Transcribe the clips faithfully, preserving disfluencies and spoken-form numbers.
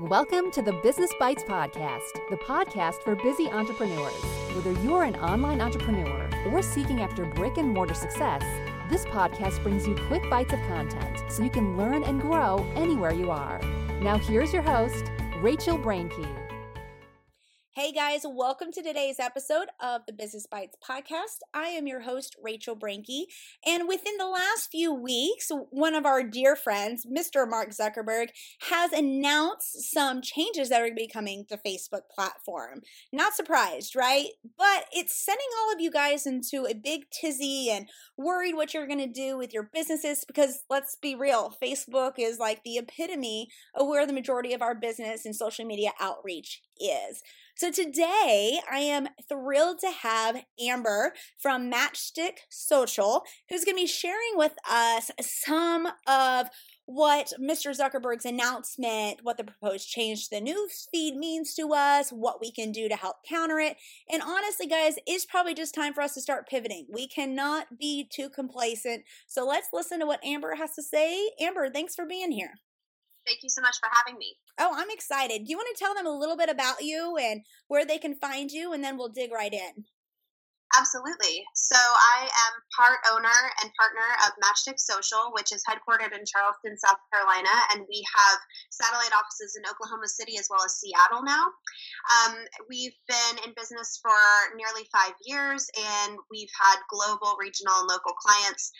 Welcome to the Business Bites Podcast, the podcast for busy entrepreneurs. Whether you're an online entrepreneur or seeking after brick and mortar success, this podcast brings you quick bites of content so you can learn and grow anywhere you are. Now here's your host, Rachel Brincke. Hey guys, welcome to today's episode of the Business Bites Podcast. I am your host, Rachel Brincke, and within the last few weeks, one of our dear friends, Mister Mark Zuckerberg, has announced some changes that are going to be coming to the Facebook platform. Not surprised, right? But it's sending all of you guys into a big tizzy and worried what you're going to do with your businesses because, let's be real, Facebook is like the epitome of where the majority of our business and social media outreach is. So today, I am thrilled to have Amber from Matchstick Social, who's going to be sharing with us some of what Mister Zuckerberg's announcement, what the proposed change to the newsfeed means to us, what we can do to help counter it. And honestly, guys, it's probably just time for us to start pivoting. We cannot be too complacent. So let's listen to what Amber has to say. Amber, thanks for being here. Thank you so much for having me. Oh, I'm excited. Do you want to tell them a little bit about you and where they can find you? And then we'll dig right in. Absolutely. So I am part owner and partner of Matchstick Social, which is headquartered in Charleston, South Carolina. And we have satellite offices in Oklahoma City as well as Seattle now. Um, we've been in business for nearly five years, and we've had global, regional, and local clients.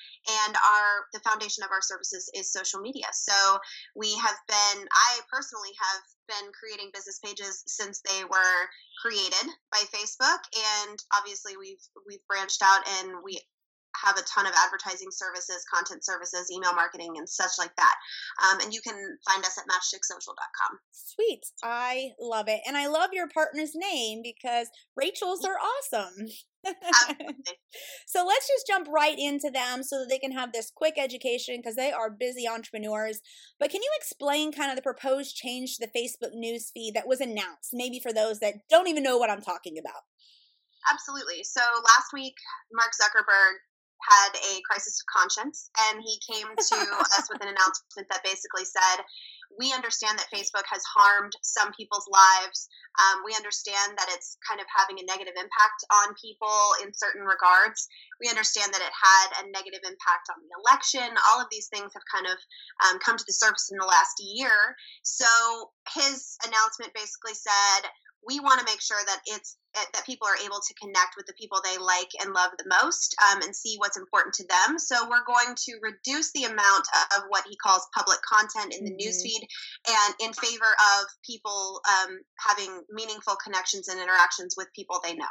And our the foundation of our services is social media. So we have been, I personally have been creating business pages since they were created by Facebook, and obviously we've we've branched out and we have a ton of advertising services, content services, email marketing, and such like that. Um, and you can find us at matchstick social dot com. Sweet. I love it. And I love your partner's name because Rachel's are awesome. So let's just jump right into them so that they can have this quick education because they are busy entrepreneurs. But can you explain kind of the proposed change to the Facebook newsfeed that was announced, maybe for those that don't even know what I'm talking about? Absolutely. So last week, Mark Zuckerberg had a crisis of conscience, and he came to us with an announcement that basically said, we understand that Facebook has harmed some people's lives. Um, we understand that it's kind of having a negative impact on people in certain regards. We understand that it had a negative impact on the election. All of these things have kind of um, come to the surface in the last year. So his announcement basically said, we want to make sure that it's that people are able to connect with the people they like and love the most um, and see what's important to them. So we're going to reduce the amount of what he calls public content in the mm-hmm. newsfeed and in favor of people um, having meaningful connections and interactions with people they know.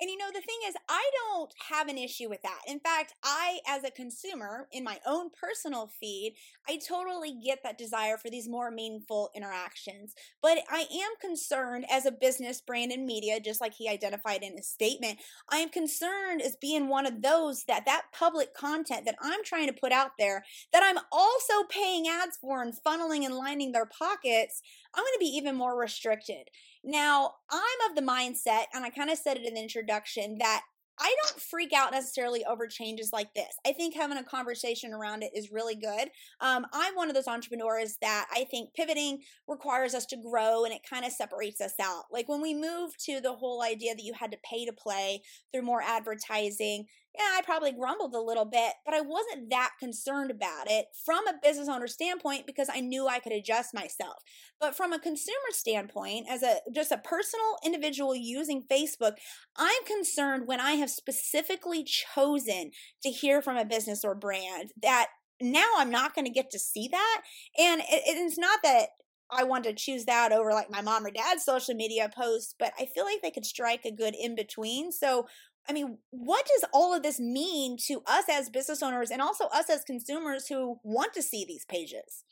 And you know, the thing is, I don't have an issue with that. In fact, I, as a consumer, in my own personal feed, I totally get that desire for these more meaningful interactions. But I am concerned as a business, brand, and media, just like he identified in his statement, I am concerned as being one of those that that public content that I'm trying to put out there, that I'm also paying ads for and funneling and lining their pockets, I'm going to be even more restricted. Now, I'm of the mindset, and I kind of said it in the introduction, that I don't freak out necessarily over changes like this. I think having a conversation around it is really good. Um, I'm one of those entrepreneurs that I think pivoting requires us to grow, and it kind of separates us out. Like when we moved to the whole idea that you had to pay to play through more advertising, yeah, I probably grumbled a little bit, but I wasn't that concerned about it from a business owner standpoint because I knew I could adjust myself. But from a consumer standpoint, as a just a personal individual using Facebook, I'm concerned when I have specifically chosen to hear from a business or brand that now I'm not going to get to see that. And it, it's not that I want to choose that over like my mom or dad's social media posts, but I feel like they could strike a good in between. So I mean, what does all of this mean to us as business owners and also us as consumers who want to see these pages?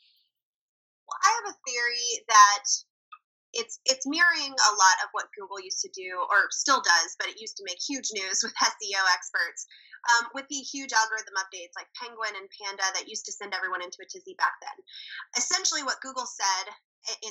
Well, I have a theory that it's it's mirroring a lot of what Google used to do, or still does, but it used to make huge news with S E O experts, um, with the huge algorithm updates like Penguin and Panda that used to send everyone into a tizzy back then. Essentially what Google said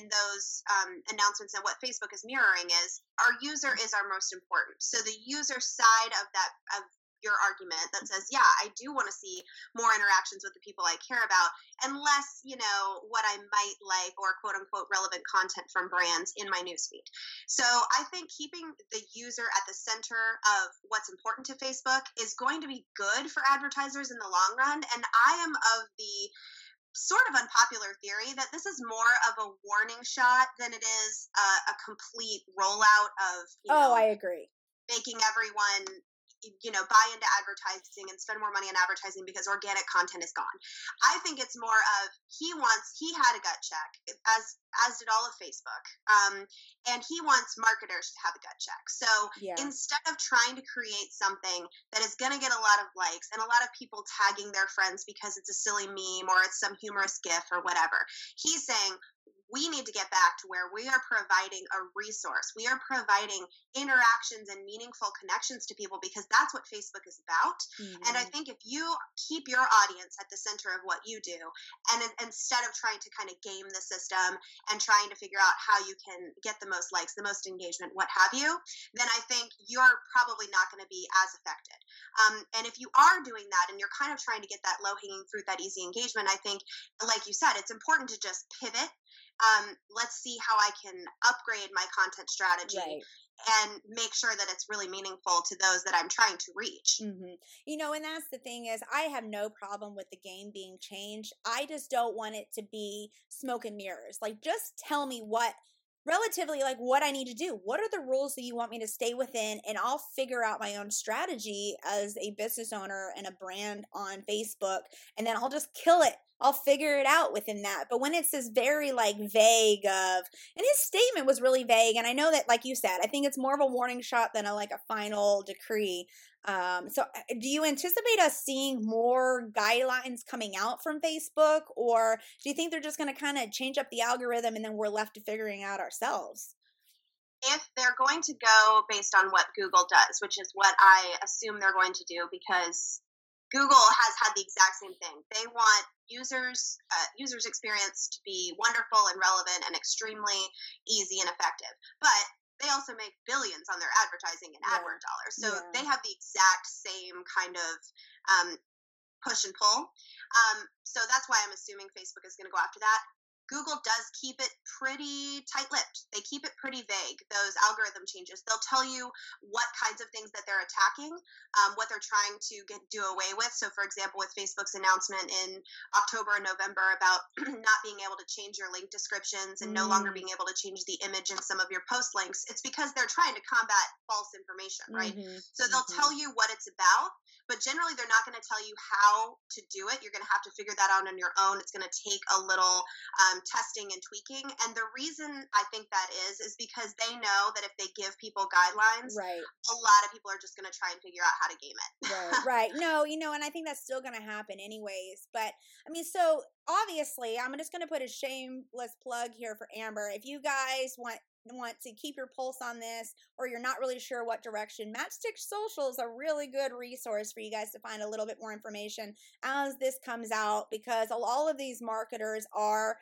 in those um, announcements and what Facebook is mirroring is our user is our most important. So the user side of that, of your argument that says, yeah, I do want to see more interactions with the people I care about, and less, you know, what I might like or quote unquote relevant content from brands in my newsfeed. So I think keeping the user at the center of what's important to Facebook is going to be good for advertisers in the long run. And I am of the sort of unpopular theory that this is more of a warning shot than it is a, a complete rollout of, you know, oh, I agree, making everyone, you know, buy into advertising and spend more money on advertising because organic content is gone. I think it's more of he wants, he had a gut check, as as did all of Facebook. Um, and he wants marketers to have a gut check. So yeah. Instead of trying to create something that is going to get a lot of likes and a lot of people tagging their friends because it's a silly meme or it's some humorous GIF or whatever, he's saying, we need to get back to where we are providing a resource. We are providing interactions and meaningful connections to people because that's what Facebook is about. Mm-hmm. And I think if you keep your audience at the center of what you do, and, and instead of trying to kind of game the system and trying to figure out how you can get the most likes, the most engagement, what have you, then I think you're probably not going to be as affected. Um, and if you are doing that and you're kind of trying to get that low-hanging fruit, that easy engagement, I think, like you said, it's important to just pivot. Um, let's see how I can upgrade my content strategy right. and make sure that it's really meaningful to those that I'm trying to reach. Mm-hmm. You know, and that's the thing is I have no problem with the game being changed. I just don't want it to be smoke and mirrors. Like, just tell me what relatively like what I need to do. What are the rules that you want me to stay within? And I'll figure out my own strategy as a business owner and a brand on Facebook. And then I'll just kill it. I'll figure it out within that. But when it's this very like vague of, and his statement was really vague. And I know that, like you said, I think it's more of a warning shot than a, like a final decree. Um, so do you anticipate us seeing more guidelines coming out from Facebook, or do you think they're just going to kind of change up the algorithm and then we're left to figuring out ourselves? If they're going to go based on what Google does, which is what I assume they're going to do, because Google has had the exact same thing. They want users, uh, users' experience to be wonderful and relevant and extremely easy and effective. But they also make billions on their advertising and yeah. AdWord dollars. So yeah. they have the exact same kind of um, push and pull. Um, so that's why I'm assuming Facebook is going to go after that. Google does keep it pretty tight-lipped. They keep it pretty vague, those algorithm changes. They'll tell you what kinds of things that they're attacking, um, what they're trying to get do away with. So, for example, with Facebook's announcement in October and November about not being able to change your link descriptions and mm. no longer being able to change the image in some of your post links, it's because they're trying to combat false information, right? Mm-hmm. So they'll mm-hmm. tell you what it's about, but generally they're not going to tell you how to do it. You're going to have to figure that out on your own. It's going to take a little um, testing and tweaking. And the reason I think that is, is because they know that if they give people guidelines, right. a lot of people are just going to try and figure out how to game it. right. right. No, you know, and I think that's still going to happen anyways. But I mean, so obviously I'm just going to put a shameless plug here for Amber. If you guys want want to keep your pulse on this, or you're not really sure what direction, Matchstick Social is a really good resource for you guys to find a little bit more information as this comes out, because all of these marketers are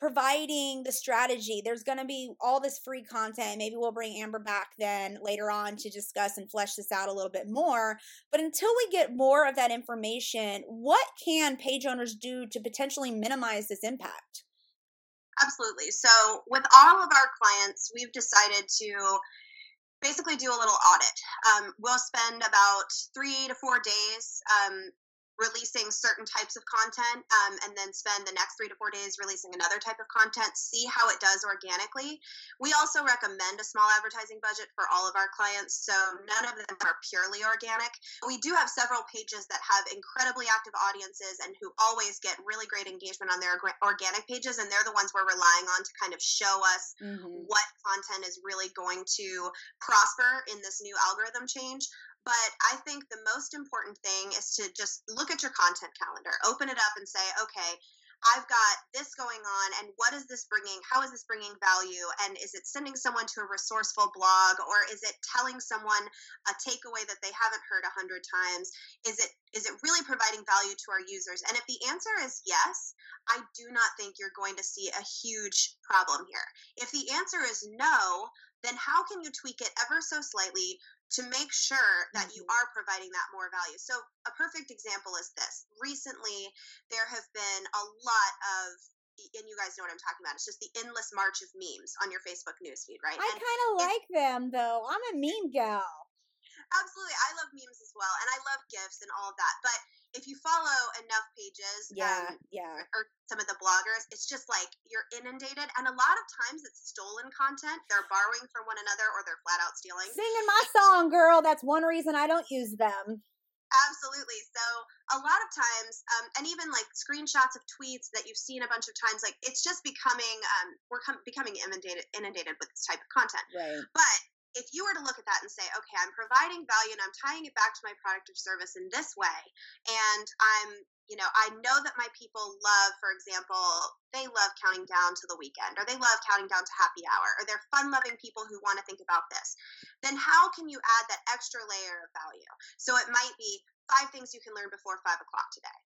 providing the strategy. There's going to be all this free content. Maybe we'll bring Amber back then later on to discuss and flesh this out a little bit more. But until we get more of that information, what can page owners do to potentially minimize this impact? Absolutely. So with all of our clients, we've decided to basically do a little audit. Um, we'll spend about three to four days um, releasing certain types of content, um, and then spend the next three to four days releasing another type of content, see how it does organically. We also recommend a small advertising budget for all of our clients, so none of them are purely organic. We do have several pages that have incredibly active audiences and who always get really great engagement on their organic pages, and they're the ones we're relying on to kind of show us mm-hmm. what content is really going to prosper in this new algorithm change. But I think the most important thing is to just look at your content calendar, open it up and say, okay, I've got this going on, and what is this bringing? How is this bringing value? And is it sending someone to a resourceful blog, or is it telling someone a takeaway that they haven't heard a hundred times? Is it is it really providing value to our users? And if the answer is yes, I do not think you're going to see a huge problem here. If the answer is no, then how can you tweak it ever so slightly to make sure that you are providing that more value. So a perfect example is this. Recently, there have been a lot of, and you guys know what I'm talking about, it's just the endless march of memes on your Facebook newsfeed, right? I kind of like them, though. I'm a meme gal. Absolutely. I love memes as well, and I love GIFs and all of that. But if you follow enough pages, yeah, um, yeah. or some of the bloggers, it's just like you're inundated. And a lot of times it's stolen content. They're borrowing from one another or they're flat out stealing. Singing my song, girl. That's one reason I don't use them. Absolutely. So a lot of times, um, and even like screenshots of tweets that you've seen a bunch of times, like it's just becoming, um, we're com- becoming inundated, inundated with this type of content. Right. But if you were to look at that and say, okay, I'm providing value and I'm tying it back to my product or service in this way, and I'm, you know, I know that my people love, for example, they love counting down to the weekend, or they love counting down to happy hour, or they're fun-loving people who want to think about this, then how can you add that extra layer of value? So it might be five things you can learn before five o'clock today.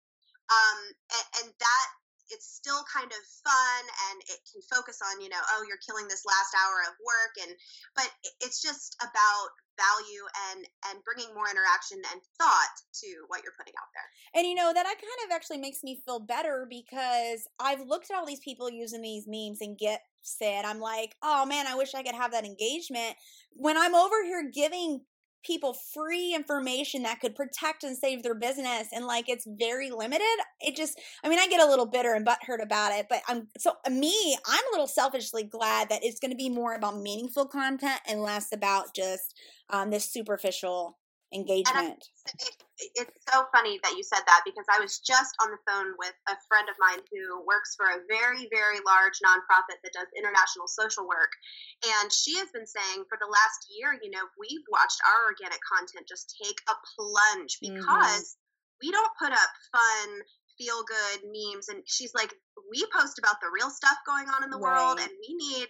Um, and, and that it's still kind of fun, and it can focus on, you know, oh, you're killing this last hour of work. And, but it's just about value and, and bringing more interaction and thought to what you're putting out there. And, you know, that I kind of actually makes me feel better, because I've looked at all these people using these memes and get said, I'm like, oh man, I wish I could have that engagement when I'm over here giving people free information that could protect and save their business, and like it's very limited. It just, I mean, I get a little bitter and butthurt about it, but I'm so me, I'm a little selfishly glad that it's going to be more about meaningful content and less about just um, this superficial engagement. It, it's so funny that you said that, because I was just on the phone with a friend of mine who works for a very, very large nonprofit that does international social work. And she has been saying for the last year, you know, we've watched our organic content just take a plunge because mm-hmm. we don't put up fun, feel good memes. And she's like, we post about the real stuff going on in the right. world, and we need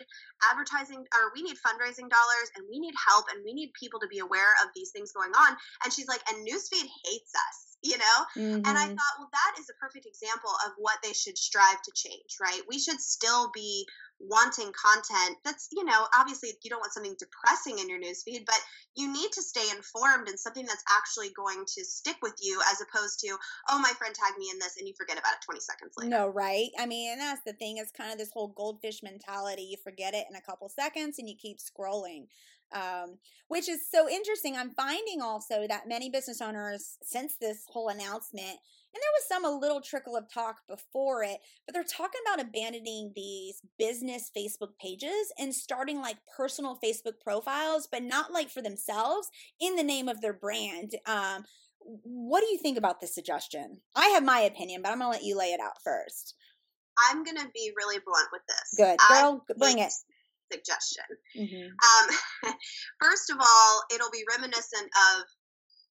advertising, or we need fundraising dollars, and we need help, and we need people to be aware of these things going on. And she's like, and newsfeed hates us, you know? Mm-hmm. And I thought, well, that is a perfect example of what they should strive to change, right? We should still be wanting content that's, you know, obviously you don't want something depressing in your newsfeed, but you need to stay informed and something that's actually going to stick with you, as opposed to, oh, my friend tagged me in this, and you forget about it twenty seconds later. No, right? I mean, and that's the thing. It's kind of this whole goldfish mentality. You forget it in a couple seconds and you keep scrolling, um, which is so interesting. I'm finding also that many business owners, since this whole announcement, and there was some a little trickle of talk before it, but they're talking about abandoning these business Facebook pages and starting like personal Facebook profiles, but not like for themselves, in the name of their brand. Um, what do you think about this suggestion? I have my opinion, but I'm going to let you lay it out first. I'm going to be really blunt with this. Good. Girl, I bring it. Suggestion. Mm-hmm. Um, first of all, it'll be reminiscent of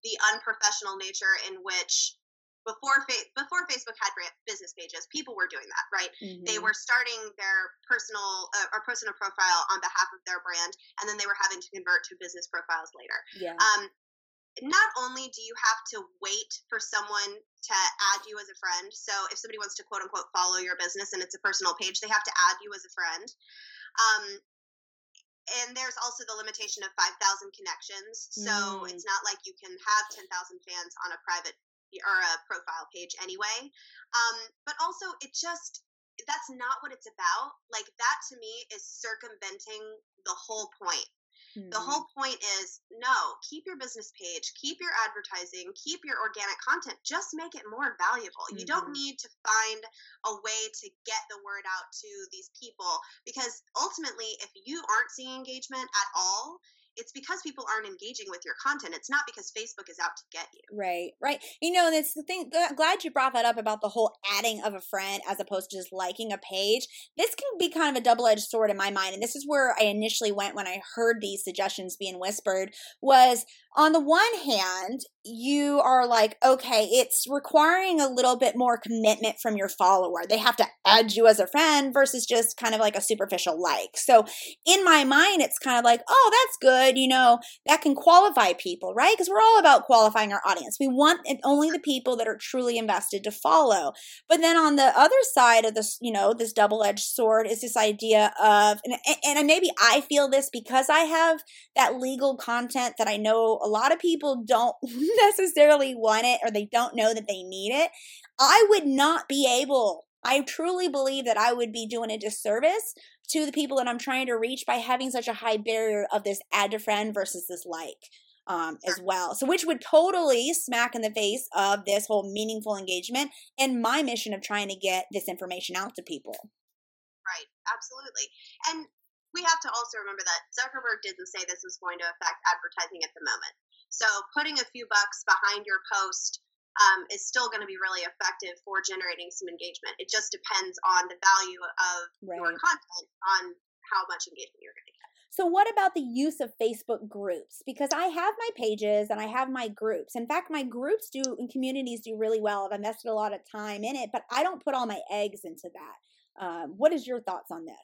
the unprofessional nature in which Before fa- before Facebook had business pages, people were doing that, right? Mm-hmm. They were starting their personal uh, or personal profile on behalf of their brand, and then they were having to convert to business profiles later. Yeah. Um, not only do you have to wait for someone to add you as a friend, so if somebody wants to quote-unquote follow your business and it's a personal page, they have to add you as a friend. Um And there's also the limitation of five thousand connections, so mm. it's not like you can have ten thousand fans on a private or a profile page anyway. Um, but also it just, that's not what it's about. Like that to me is circumventing the whole point. Mm-hmm. The whole point is no, keep your business page, keep your advertising, keep your organic content, just make it more valuable. Mm-hmm. You don't need to find a way to get the word out to these people, because ultimately if you aren't seeing engagement at all, it's because people aren't engaging with your content. It's not because Facebook is out to get you. Right, right. You know, and it's the thing, glad you brought that up about the whole adding of a friend as opposed to just liking a page. This can be kind of a double-edged sword in my mind. And this is where I initially went when I heard these suggestions being whispered was, on the one hand, you are like, okay, it's requiring a little bit more commitment from your follower. They have to add you as a friend versus just kind of like a superficial like. So in my mind, it's kind of like, oh, that's good. You know, that can qualify people, right? Because we're all about qualifying our audience. We want only the people that are truly invested to follow. But then on the other side of this, you know, this double-edged sword is this idea of, and, and maybe I feel this because I have that legal content that I know a lot of people don't necessarily want it, or they don't know that they need it. I would not be able, I truly believe that I would be doing a disservice to the people that I'm trying to reach by having such a high barrier of this add to friend versus this like um, as well. So which would totally smack in the face of this whole meaningful engagement and my mission of trying to get this information out to people. Right. Absolutely. And we have to also remember that Zuckerberg didn't say this was going to affect advertising at the moment. So putting a few bucks behind your post um, is still going to be really effective for generating some engagement. It just depends on the value of right. your content, on how much engagement you're going to get. So what about the use of Facebook groups? Because I have my pages and I have my groups. In fact, my groups do and communities do really well. I've invested a lot of time in it, but I don't put all my eggs into that. Um, what is your thoughts on this?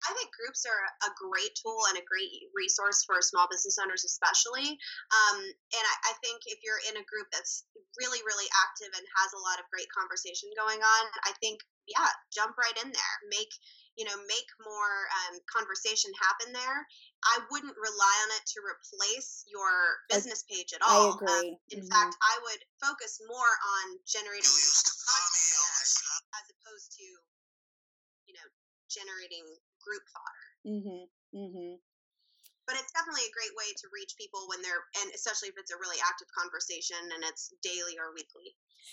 I think groups are a great tool and a great resource for small business owners, especially. Um, and I, I think if you're in a group that's really, really active and has a lot of great conversation going on, I think, yeah, jump right in there. Make, you know, make more um, conversation happen there. I wouldn't rely on it to replace your business page at all. I agree. Um, in mm-hmm. fact, I would focus more on generating content as opposed to, you know, generating group fodder. Mm-hmm. Mm-hmm. But it's definitely a great way to reach people when they're, and especially if it's a really active conversation and it's daily or weekly.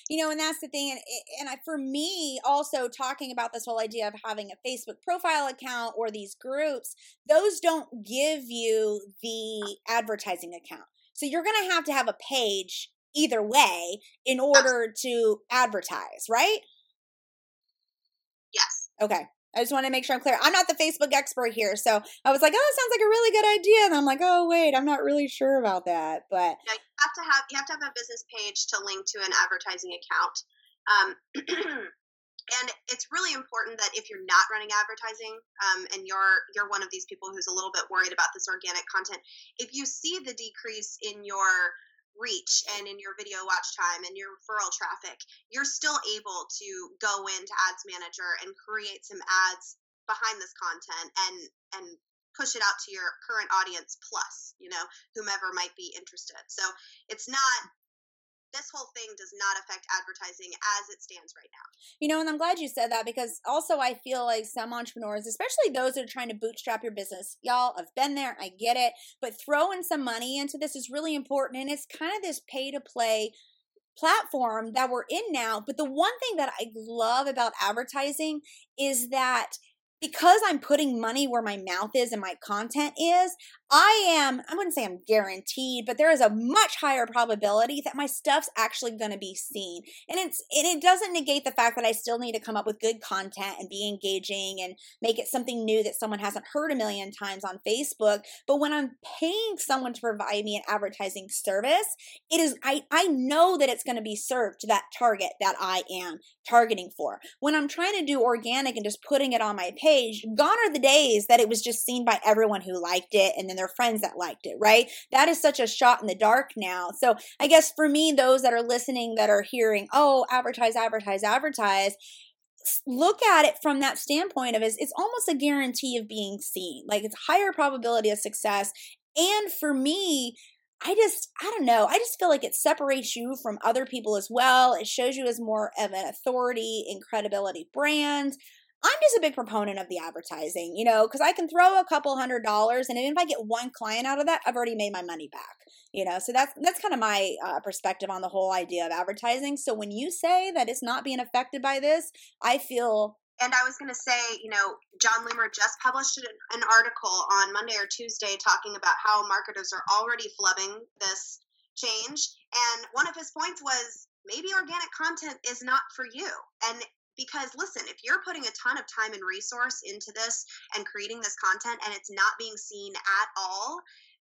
You know, and that's the thing. And, and I, for me, also talking about this whole idea of having a Facebook profile account or these groups, those don't give you the advertising account. So you're going to have to have a page either way in order to advertise, right? Yes. Okay. I just want to make sure I'm clear. I'm not the Facebook expert here. So I was like, oh, that sounds like a really good idea. And I'm like, oh, wait, I'm not really sure about that. But yeah, you have to have you have to have a business page to link to an advertising account. Um, and it's really important that if you're not running advertising um, and you're you're one of these people who's a little bit worried about this organic content, if you see the decrease in your reach and in your video watch time and your referral traffic, you're still able to go into Ads Manager and create some ads behind this content and and push it out to your current audience plus, you know, whomever might be interested. So it's not, this whole thing does not affect advertising as it stands right now. You know, and I'm glad you said that, because also I feel like some entrepreneurs, especially those that are trying to bootstrap your business, y'all, I've been there, I get it, but throwing some money into this is really important. And it's kind of this pay to play platform that we're in now. But the one thing that I love about advertising is that because I'm putting money where my mouth is and my content is, I am, I wouldn't say I'm guaranteed, but there is a much higher probability that my stuff's actually going to be seen. And it's, and it doesn't negate the fact that I still need to come up with good content and be engaging and make it something new that someone hasn't heard a million times on Facebook. But when I'm paying someone to provide me an advertising service, it is, I, I know that it's going to be served to that target that I am targeting for. When I'm trying to do organic and just putting it on my page, Page, gone are the days that it was just seen by everyone who liked it and then their friends that liked it, right? That is such a shot in the dark now. So I guess for me, those that are listening that are hearing, oh, advertise, advertise, advertise, look at it from that standpoint of is it's almost a guarantee of being seen. Like it's higher probability of success. And for me, I just, I don't know. I just feel like it separates you from other people as well. It shows you as more of an authority and credibility brand. I'm just a big proponent of the advertising, you know, because I can throw a couple hundred dollars, and even if I get one client out of that, I've already made my money back, you know. So that's that's kind of my uh, perspective on the whole idea of advertising. So when you say that it's not being affected by this, I feel. And I was going to say, you know, John Loomer just published an article on Monday or Tuesday talking about how marketers are already flubbing this change, and one of his points was maybe organic content is not for you, and. Because listen, if you're putting a ton of time and resource into this and creating this content and it's not being seen at all,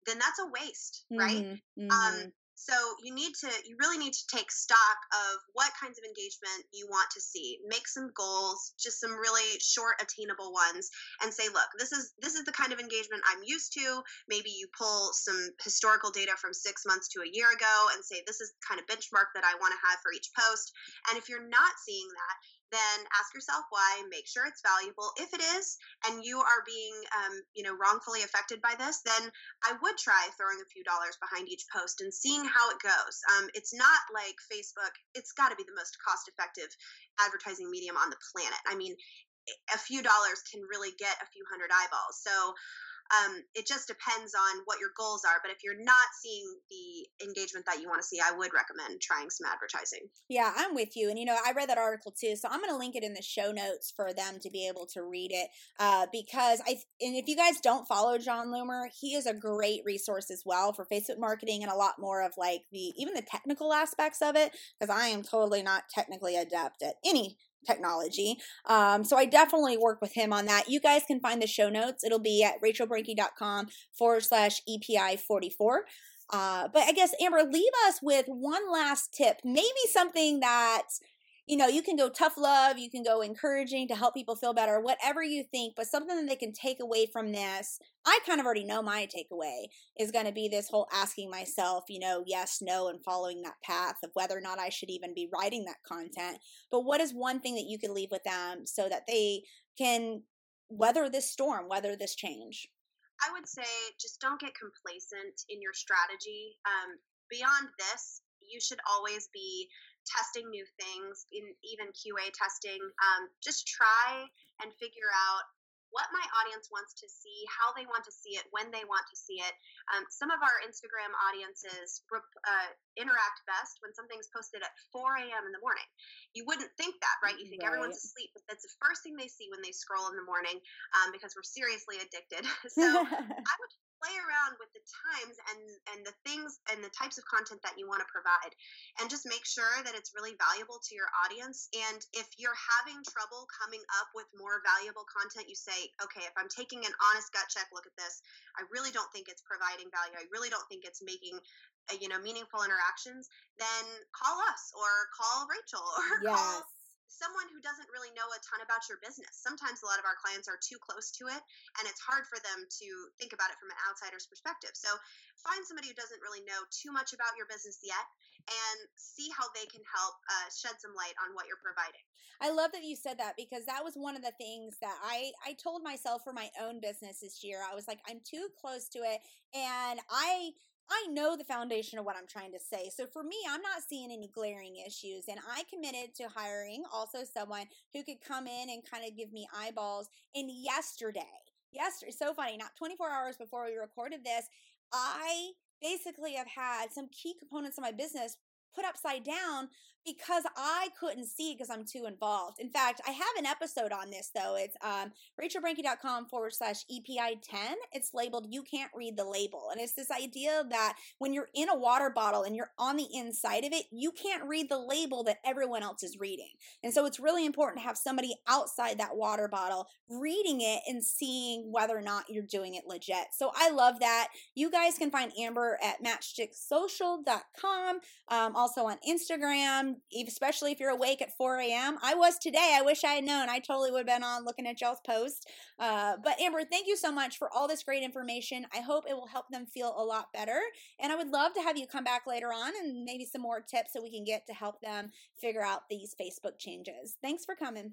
then that's a waste, mm-hmm. right? Mm-hmm. Um, so you need to, you really need to take stock of what kinds of engagement you want to see, make some goals, just some really short attainable ones, and say, look, this is, this is the kind of engagement I'm used to. Maybe you pull some historical data from six months to a year ago and say, this is the kind of benchmark that I want to have for each post. And if you're not seeing that, then ask yourself why, make sure it's valuable. If it is, and you are being, um, you know, wrongfully affected by this, then I would try throwing a few dollars behind each post and seeing how it goes. Um, it's not like Facebook, it's got to be the most cost-effective advertising medium on the planet. I mean, a few dollars can really get a few hundred eyeballs. So um, it just depends on what your goals are. But if you're not seeing the engagement that you want to see, I would recommend trying some advertising. Yeah, I'm with you. And, you know, I read that article too. So I'm going to link it in the show notes for them to be able to read it. Uh, because I, and if you guys don't follow John Loomer, he is a great resource as well for Facebook marketing and a lot more of like the, even the technical aspects of it, because I am totally not technically adept at any technology. Um, so I definitely work with him on that. You guys can find the show notes. It'll be at rachelbrincke.com forward slash EPI 44. Uh, but I guess, Amber, leave us with one last tip, maybe something that, you know, you can go tough love, you can go encouraging to help people feel better, whatever you think, but something that they can take away from this. I kind of already know my takeaway is going to be this whole asking myself, you know, yes, no, and following that path of whether or not I should even be writing that content. But what is one thing that you could leave with them so that they can weather this storm, weather this change? I would say just don't get complacent in your strategy. Um, beyond this, you should always be testing new things, in even Q A testing. Um, just try and figure out what my audience wants to see, how they want to see it, when they want to see it. Um, some of our Instagram audiences uh, interact best when something's posted at four a.m. in the morning. You wouldn't think that, right? You think right. everyone's asleep, but that's the first thing they see when they scroll in the morning, um, because we're seriously addicted. So I would play around with the times and, and the things and the types of content that you want to provide, and just make sure that it's really valuable to your audience. And if you're having trouble coming up with more valuable content, you say, okay, if I'm taking an honest gut check look at this, I really don't think it's providing value. I really don't think it's making, uh, you know, meaningful interactions, then call us or call Rachel or yes. call someone who doesn't really know a ton about your business. Sometimes a lot of our clients are too close to it, and it's hard for them to think about it from an outsider's perspective. So find somebody who doesn't really know too much about your business yet, and see how they can help uh, shed some light on what you're providing. I love that you said that, because that was one of the things that I, I told myself for my own business this year. I was like, I'm too close to it, and I – I know the foundation of what I'm trying to say. So for me, I'm not seeing any glaring issues. And I committed to hiring also someone who could come in and kind of give me eyeballs. And yesterday, yesterday, so funny, not twenty-four hours before we recorded this, I basically have had some key components of my business put upside down because I couldn't see because I'm too involved. In fact, I have an episode on this though. It's um, rachelbrincke.com forward slash E P I ten. It's labeled "You Can't Read the Label." And it's this idea that when you're in a water bottle and you're on the inside of it, you can't read the label that everyone else is reading. And so it's really important to have somebody outside that water bottle reading it and seeing whether or not you're doing it legit. So I love that. You guys can find Amber at matchstick social dot com. Um, also on Instagram, especially if you're awake at four a.m. I was today. I wish I had known. I totally would have been on looking at y'all's post. Uh, but Amber, thank you so much for all this great information. I hope it will help them feel a lot better. And I would love to have you come back later on and maybe some more tips that we can get to help them figure out these Facebook changes. Thanks for coming.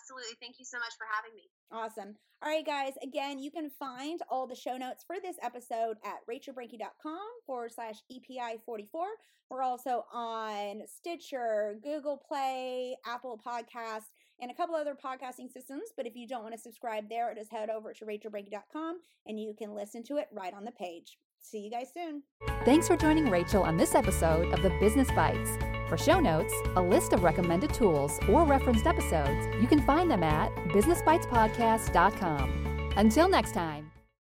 Absolutely. Thank you so much for having me. Awesome. All right, guys. Again, you can find all the show notes for this episode at rachelbrincke.com forward slash E P I forty-four. We're also on Stitcher, Google Play, Apple Podcasts, and a couple other podcasting systems. But if you don't want to subscribe there, just head over to rachel brincke dot com and you can listen to it right on the page. See you guys soon. Thanks for joining Rachel on this episode of the Business Bites. For show notes, a list of recommended tools, or referenced episodes, you can find them at business bites podcast dot com. Until next time.